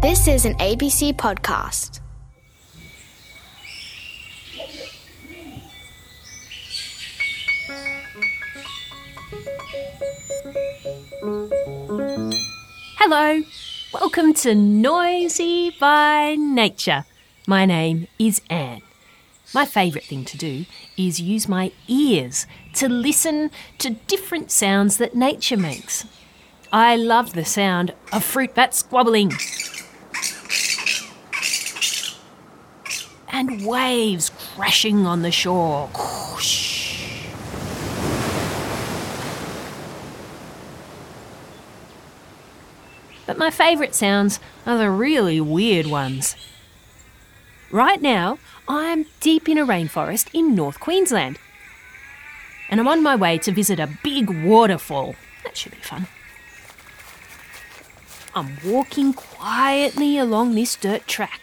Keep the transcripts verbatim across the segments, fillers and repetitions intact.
This is an A B C podcast. Hello, welcome to Noisy by Nature. My name is Anne. My favourite thing to do is use my ears to listen to different sounds that nature makes. I love the sound of fruit bats squabbling and waves crashing on the shore. But my favourite sounds are the really weird ones. Right now, I'm deep in a rainforest in North Queensland, and I'm on my way to visit a big waterfall. That should be fun. I'm walking quietly along this dirt track.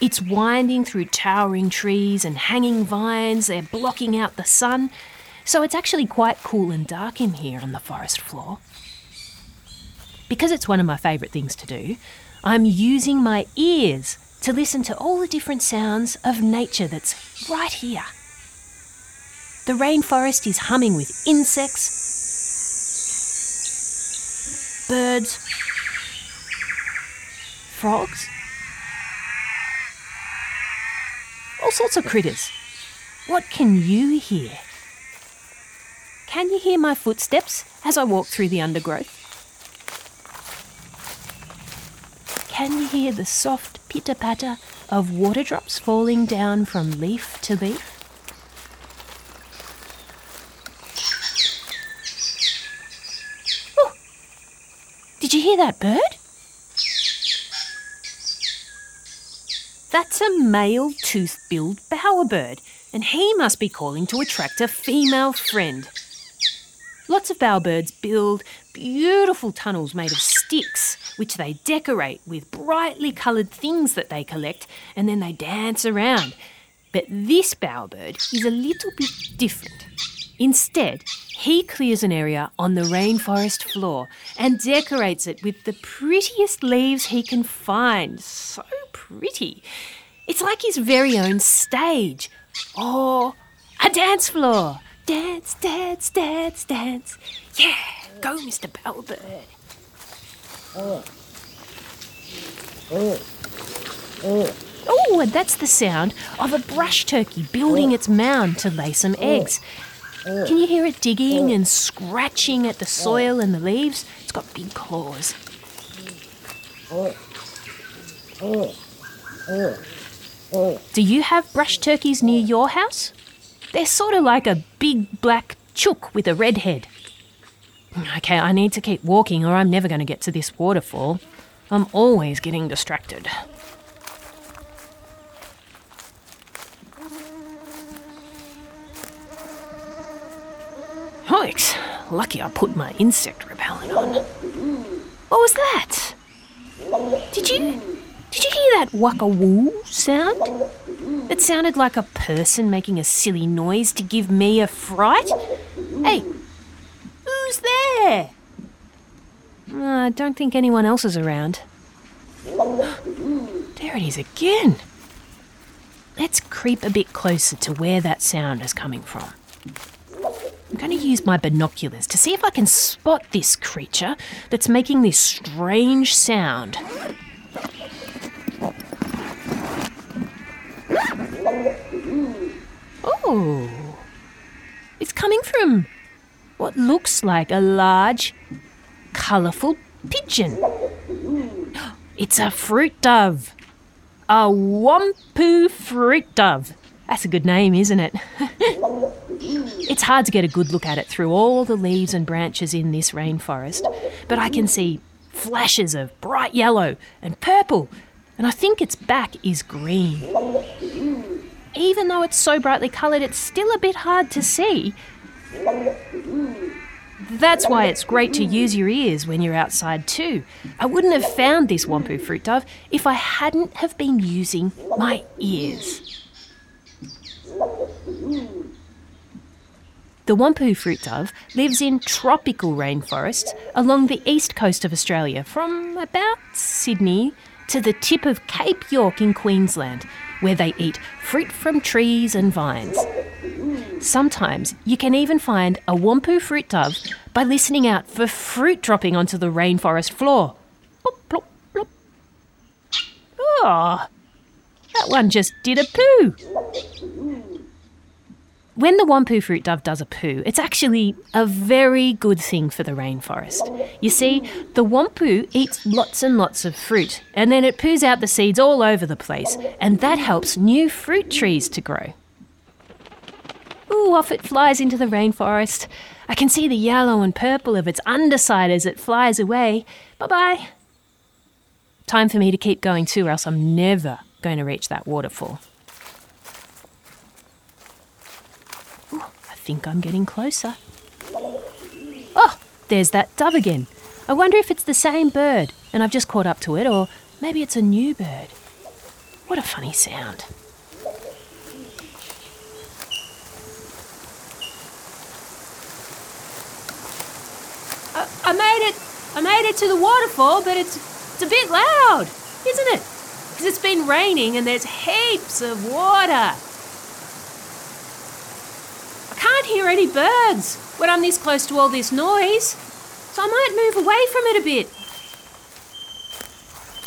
It's winding through towering trees and hanging vines. They're blocking out the sun, so it's actually quite cool and dark in here on the forest floor. Because it's one of my favourite things to do, I'm using my ears to listen to all the different sounds of nature that's right here. The rainforest is humming with insects, birds, frogs, all sorts of critters. What can you hear? Can you hear my footsteps as I walk through the undergrowth? Can you hear the soft pitter-patter of water drops falling down from leaf to leaf? Oh, did you hear that bird? That's a male tooth-billed bowerbird, and he must be calling to attract a female friend. Lots of bowerbirds build beautiful tunnels made of sticks, which they decorate with brightly coloured things that they collect, and then they dance around. But this bowerbird is a little bit different. Instead, he clears an area on the rainforest floor and decorates it with the prettiest leaves he can find. So pretty. It's like his very own stage or a dance floor. Dance, dance, dance, dance. Yeah, go, Mister Bowerbird. Oh, oh, oh. Oh, and that's the sound of a brush turkey building its mound to lay some eggs. Can you hear it digging and scratching at the soil and the leaves? It's got big claws. Do you have brush turkeys near your house? They're sort of like a big black chook with a red head. Okay, I need to keep walking or I'm never going to get to this waterfall. I'm always getting distracted. Yikes, lucky I put my insect repellent on. What was that? Did you, did you hear that waka-woo sound? It sounded like a person making a silly noise to give me a fright. Hey, who's there? Oh, I don't think anyone else is around. There it is again. Let's creep a bit closer to where that sound is coming from. I'm going to use my binoculars to see if I can spot this creature that's making this strange sound. Oh, it's coming from what looks like a large, colourful pigeon. It's a fruit dove. A wompoo fruit dove. That's a good name, isn't it? It's hard to get a good look at it through all the leaves and branches in this rainforest, but I can see flashes of bright yellow and purple, and I think its back is green. Even though it's so brightly coloured, it's still a bit hard to see. That's why it's great to use your ears when you're outside too. I wouldn't have found this wompoo fruit dove if I hadn't have been using my ears. The wompoo fruit dove lives in tropical rainforests along the east coast of Australia, from about Sydney to the tip of Cape York in Queensland, where they eat fruit from trees and vines. Sometimes you can even find a wompoo fruit dove by listening out for fruit dropping onto the rainforest floor. Plop, plop, plop. Oh, that one just did a poo. When the wompoo fruit dove does a poo, it's actually a very good thing for the rainforest. You see, the wompoo eats lots and lots of fruit, and then it poos out the seeds all over the place, and that helps new fruit trees to grow. Ooh, off it flies into the rainforest. I can see the yellow and purple of its underside as it flies away. Bye-bye. Time for me to keep going too, or else I'm never going to reach that waterfall. Ooh, I think I'm getting closer. Oh, there's that dove again. I wonder if it's the same bird and I've just caught up to it, or maybe it's a new bird. What a funny sound. I made it I made it to the waterfall, but it's it's a bit loud, isn't it? Because it's been raining and there's heaps of water. I can't hear any birds when I'm this close to all this noise, so I might move away from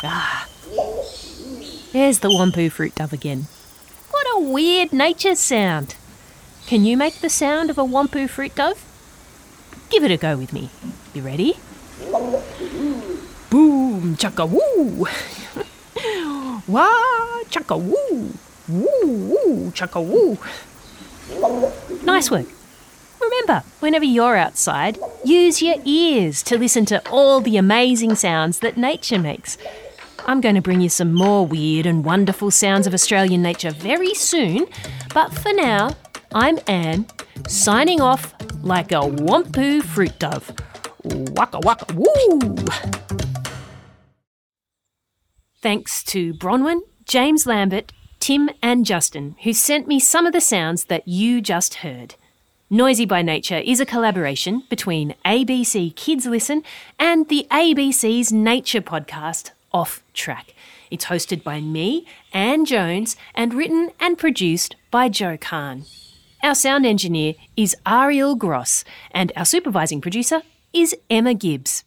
it a bit. Ah, there's the wompoo fruit dove again. What a weird nature sound. Can you make the sound of a wompoo fruit dove? Give it a go with me. You ready? Boom, chaka woo. Wah, chaka woo. Woo, woo, chaka woo. Nice work. Remember, whenever you're outside, use your ears to listen to all the amazing sounds that nature makes. I'm going to bring you some more weird and wonderful sounds of Australian nature very soon, but for now, I'm Anne, signing off like a wompoo fruit dove. Waka waka woo! Thanks to Bronwyn, James Lambert, Tim and Justin, who sent me some of the sounds that you just heard. Noisy by Nature is a collaboration between A B C Kids Listen and the A B C's nature podcast, Off Track. It's hosted by me, Anne Jones, and written and produced by Joe Kahn. Our sound engineer is Ariel Gross, and our supervising producer is Emma Gibbs.